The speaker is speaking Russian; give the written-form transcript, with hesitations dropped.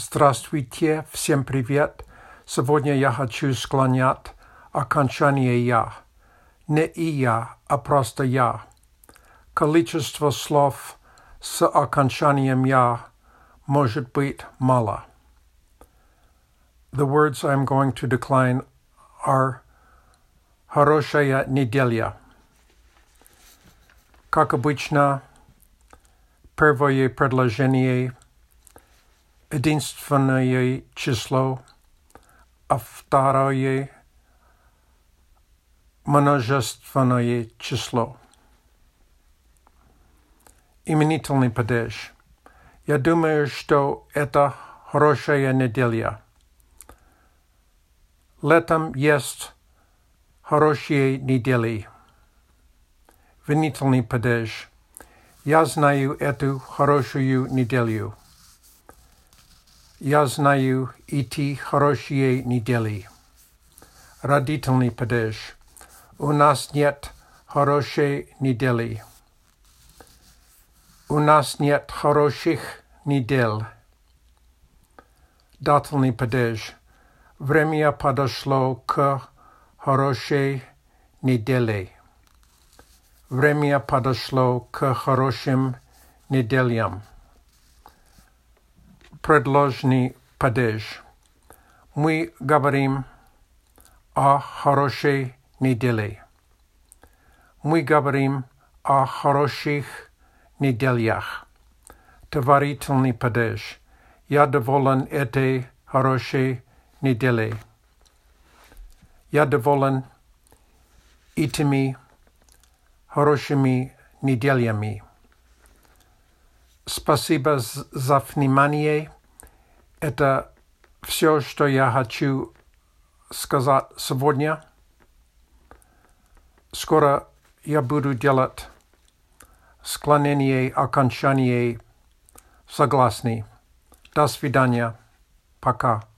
Здравствуйте, всем привет! Сегодня я хочу склонять окончание «я». Не «и я», а просто «я». Количество слов с окончанием «я» может быть мало. The words I'm going to decline are «хорошая неделя». Как обычно, первое предложение – единственное число, а второе множественное число. Именительный падеж. Я думаю, что это хорошая неделя. Летом есть хорошие недели. Винительный падеж. Я знаю эту хорошую неделю. Я знаю эти хорошие недели. Родительный падеж. У нас нет хорошей недели. У нас нет хороших недель. Дательный падеж. Время подошло к хорошей неделе. Время подошло к хорошим неделям. Предложный падеж. Мы говорим о хорошей неделе. Мы говорим о хороших неделях. Творительный падеж. Я доволен этой хорошей неделей. Я доволен этими хорошими неделями. Спасибо за внимание. Это все, что я хочу сказать сегодня. Скоро я буду делать склонение окончания согласный. До свидания. Пока.